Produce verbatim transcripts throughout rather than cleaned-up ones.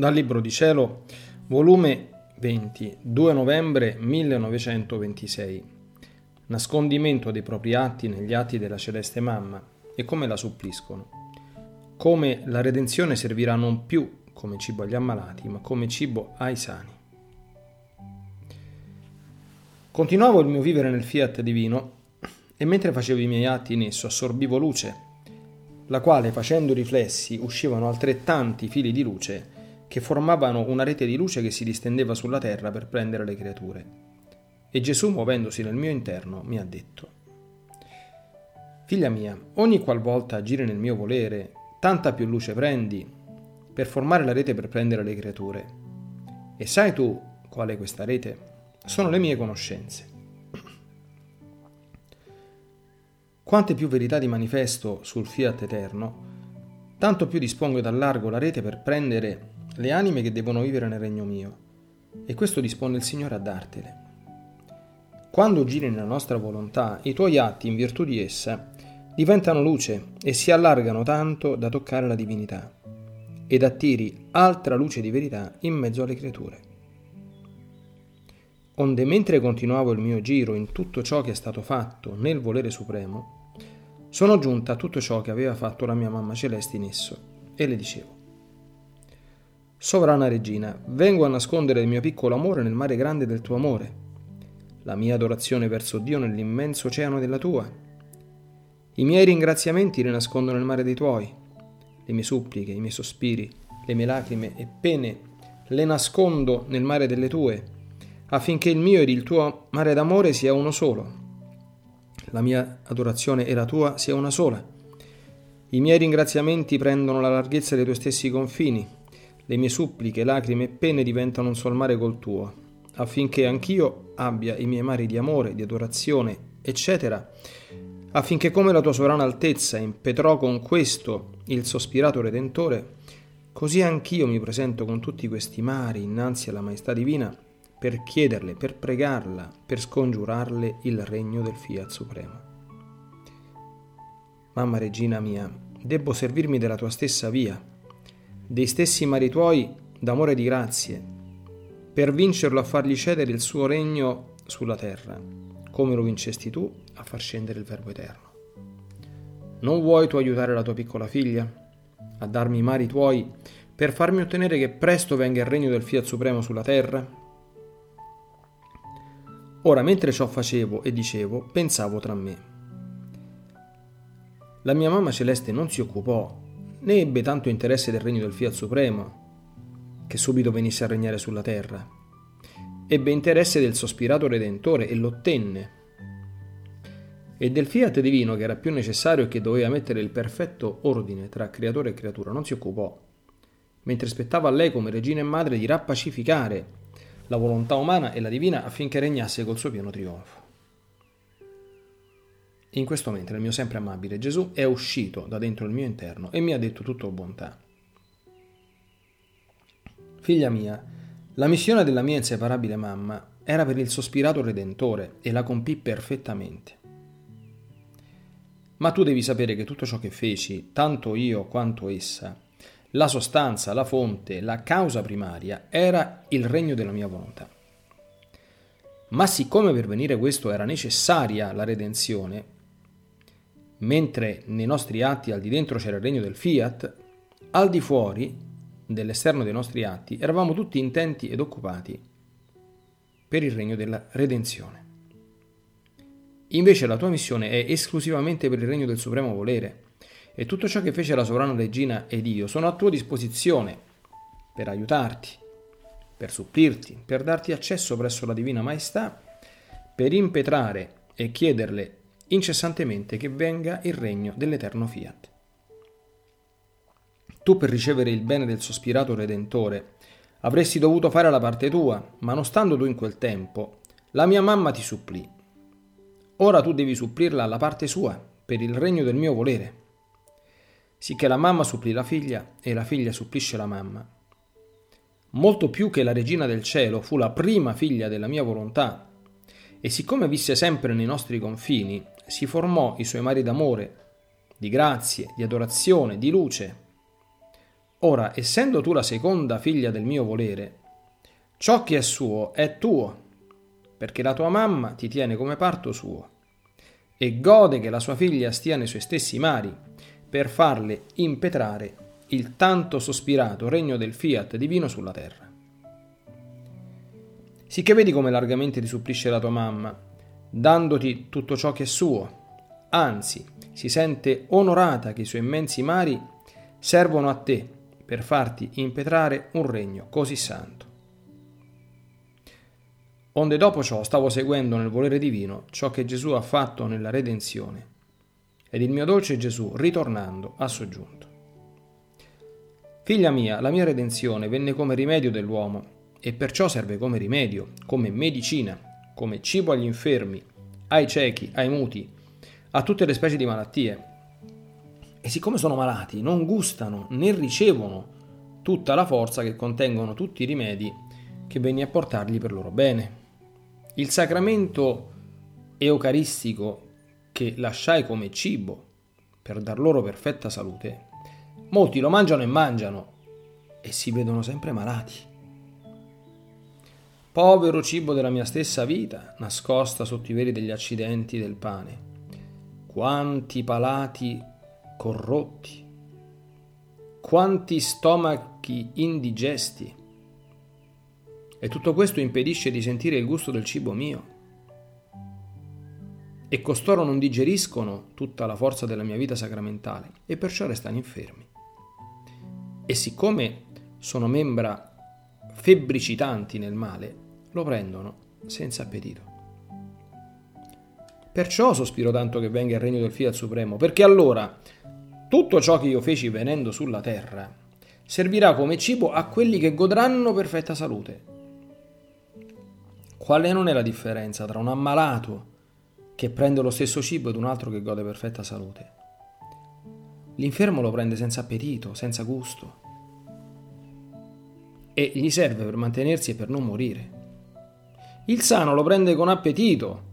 Dal Libro di Cielo, volume venti, due novembre millenovecentoventisei. Nascondimento dei propri atti negli atti della Celeste Mamma e come la suppliscono. Come la redenzione servirà non più come cibo agli ammalati, ma come cibo ai sani. Continuavo il mio vivere nel fiat divino e mentre facevo i miei atti in esso assorbivo luce, la quale facendo riflessi uscivano altrettanti fili di luce che formavano una rete di luce che si distendeva sulla terra per prendere le creature. E Gesù, muovendosi nel mio interno, mi ha detto: «Figlia mia, ogni qualvolta agire nel mio volere, tanta più luce prendi per formare la rete per prendere le creature. E sai tu qual è questa rete? Sono le mie conoscenze». Quante più verità di manifesto sul fiat eterno, tanto più dispongo ed allargo la rete per prendere le anime che devono vivere nel regno mio, e questo dispone il Signore a dartele. Quando giri nella nostra volontà, i tuoi atti, in virtù di essa, diventano luce e si allargano tanto da toccare la divinità, ed attiri altra luce di verità in mezzo alle creature. Onde mentre continuavo il mio giro in tutto ciò che è stato fatto nel volere supremo, sono giunta a tutto ciò che aveva fatto la mia mamma celeste in esso, e le dicevo: «Sovrana regina, vengo a nascondere il mio piccolo amore nel mare grande del tuo amore, la mia adorazione verso Dio nell'immenso oceano della tua. I miei ringraziamenti li nascondo nel mare dei tuoi, le mie suppliche, i miei sospiri, le mie lacrime e pene le nascondo nel mare delle tue, affinché il mio ed il tuo mare d'amore sia uno solo, la mia adorazione e la tua sia una sola. I miei ringraziamenti prendono la larghezza dei tuoi stessi confini, le mie suppliche, lacrime e pene diventano un sol mare col tuo, affinché anch'io abbia i miei mari di amore, di adorazione, eccetera, affinché come la tua sovrana altezza impetrò con questo il sospirato Redentore, così anch'io mi presento con tutti questi mari innanzi alla maestà divina per chiederle, per pregarla, per scongiurarle il regno del Fiat Supremo. Mamma Regina mia, debbo servirmi della tua stessa via, dei stessi mari tuoi d'amore e di grazie, per vincerlo a fargli cedere il suo regno sulla terra, come lo vincesti tu a far scendere il Verbo Eterno. Non vuoi tu aiutare la tua piccola figlia a darmi i mari tuoi per farmi ottenere che presto venga il regno del Fiat Supremo sulla terra? Ora, mentre ciò facevo e dicevo, pensavo tra me: la mia mamma celeste non si occupò né ebbe tanto interesse del regno del Fiat Supremo, che subito venisse a regnare sulla terra. Ebbe interesse del sospirato Redentore e l'ottenne, e del Fiat divino, che era più necessario e che doveva mettere il perfetto ordine tra creatore e creatura, non si occupò, mentre spettava a lei come regina e madre di rappacificare la volontà umana e la divina affinché regnasse col suo pieno trionfo. In questo mentre il mio sempre amabile Gesù è uscito da dentro il mio interno e mi ha detto tutto bontà: «Figlia mia, la missione della mia inseparabile mamma era per il sospirato Redentore e la compì perfettamente. Ma tu devi sapere che tutto ciò che feci, tanto io quanto essa, la sostanza, la fonte, la causa primaria, era il regno della mia volontà. Ma siccome per venire questo era necessaria la redenzione, mentre nei nostri atti al di dentro c'era il regno del Fiat, al di fuori dell'esterno dei nostri atti eravamo tutti intenti ed occupati per il regno della redenzione. Invece la tua missione è esclusivamente per il regno del Supremo Volere, e tutto ciò che fece la Sovrana Regina ed io sono a tua disposizione per aiutarti, per supplirti, per darti accesso presso la Divina Maestà, per impetrare e chiederle incessantemente che venga il regno dell'Eterno Fiat. Tu per ricevere il bene del sospirato Redentore avresti dovuto fare la parte tua, ma non stando tu in quel tempo, la mia mamma ti supplì. Ora tu devi supplirla alla parte sua, per il regno del mio volere. Sicché la mamma supplì la figlia e la figlia supplisce la mamma. Molto più che la regina del cielo fu la prima figlia della mia volontà, e siccome visse sempre nei nostri confini, si formò i suoi mari d'amore, di grazie, di adorazione, di luce. Ora, essendo tu la seconda figlia del mio volere, ciò che è suo è tuo, perché la tua mamma ti tiene come parto suo, e gode che la sua figlia stia nei suoi stessi mari, per farle impetrare il tanto sospirato regno del fiat divino sulla terra. Sicché vedi come largamente ti supplisce la tua mamma, dandoti tutto ciò che è suo, anzi, si sente onorata che i suoi immensi mari servono a te per farti impetrare un regno così santo. Onde dopo ciò stavo seguendo nel volere divino ciò che Gesù ha fatto nella redenzione, ed il mio dolce Gesù, ritornando, ha soggiunto: Figlia mia, la mia redenzione venne come rimedio dell'uomo, e perciò serve come rimedio, come medicina, come cibo agli infermi, ai ciechi, ai muti, a tutte le specie di malattie. E siccome sono malati, non gustano né ricevono tutta la forza che contengono tutti i rimedi che venni a portargli per loro bene. Il sacramento eucaristico che lasciai come cibo per dar loro perfetta salute, molti lo mangiano e mangiano e si vedono sempre malati. Povero cibo della mia stessa vita, nascosta sotto i veli degli accidenti del pane. Quanti palati corrotti, quanti stomachi indigesti, e tutto questo impedisce di sentire il gusto del cibo mio, e costoro non digeriscono tutta la forza della mia vita sacramentale e perciò restano infermi. E siccome sono membra febbricitanti nel male, lo prendono senza appetito. Perciò sospiro tanto che venga il regno del Fiat Supremo, perché allora tutto ciò che io feci venendo sulla terra servirà come cibo a quelli che godranno perfetta salute. Quale non è la differenza tra un ammalato che prende lo stesso cibo ed un altro che gode perfetta salute? L'infermo lo prende senza appetito, senza gusto, e gli serve per mantenersi e per non morire. Il sano lo prende con appetito,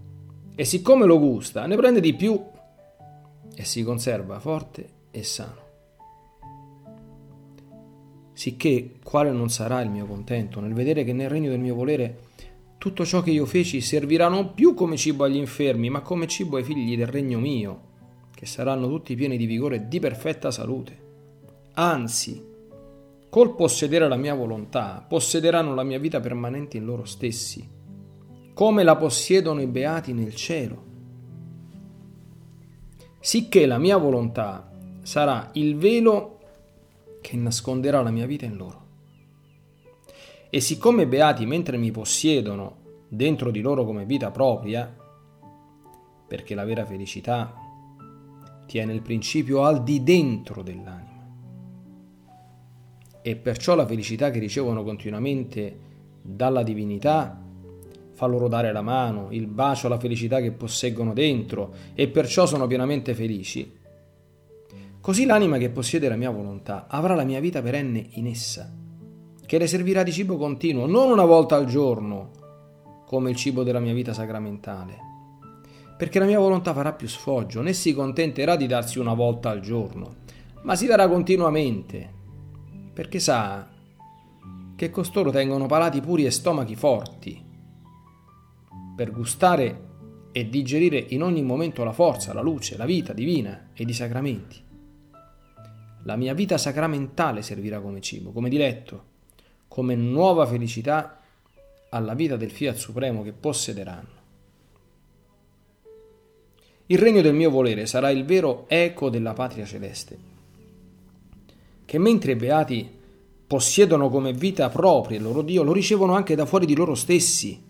e siccome lo gusta, ne prende di più e si conserva forte e sano. Sicché quale non sarà il mio contento nel vedere che nel regno del mio volere tutto ciò che io feci servirà non più come cibo agli infermi, ma come cibo ai figli del regno mio, che saranno tutti pieni di vigore e di perfetta salute. Anzi, col possedere la mia volontà, possederanno la mia vita permanente in loro stessi, come la possiedono i beati nel cielo. Sicché la mia volontà sarà il velo che nasconderà la mia vita in loro. E siccome i beati, mentre mi possiedono dentro di loro come vita propria, perché la vera felicità tiene il principio al di dentro dell'anima, e perciò la felicità che ricevono continuamente dalla divinità fa loro dare la mano, il bacio alla felicità che posseggono dentro, e perciò sono pienamente felici. Così l'anima che possiede la mia volontà avrà la mia vita perenne in essa, che le servirà di cibo continuo, non una volta al giorno, come il cibo della mia vita sacramentale, perché la mia volontà farà più sfoggio, né si contenterà di darsi una volta al giorno, ma si darà continuamente, perché sa che costoro tengono palati puri e stomachi forti, per gustare e digerire in ogni momento la forza, la luce, la vita divina ed i sacramenti. La mia vita sacramentale servirà come cibo, come diletto, come nuova felicità alla vita del Fiat Supremo che possederanno. Il regno del mio volere sarà il vero eco della patria celeste, che mentre i beati possiedono come vita propria il loro Dio, lo ricevono anche da fuori di loro stessi,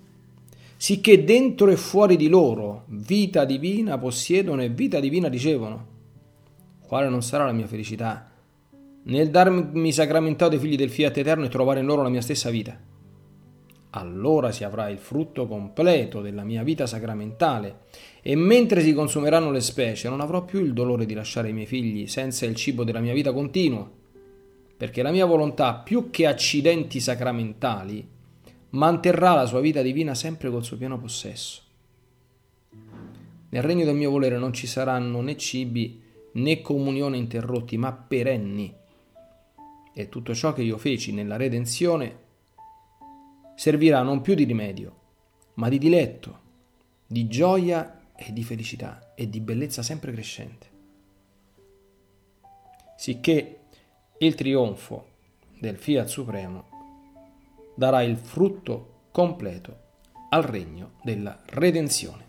sicché dentro e fuori di loro vita divina possiedono e vita divina ricevono. Quale non sarà la mia felicità nel darmi sacramentato ai figli del Fiat Eterno e trovare in loro la mia stessa vita? Allora si avrà il frutto completo della mia vita sacramentale, e mentre si consumeranno le specie non avrò più il dolore di lasciare i miei figli senza il cibo della mia vita continua, perché la mia volontà, più che accidenti sacramentali, manterrà la sua vita divina sempre col suo pieno possesso. Nel regno del mio volere non ci saranno né cibi né comunione interrotti, ma perenni, e tutto ciò che io feci nella redenzione servirà non più di rimedio, ma di diletto, di gioia e di felicità e di bellezza sempre crescente. Sicché il trionfo del Fiat Supremo darà il frutto completo al regno della redenzione.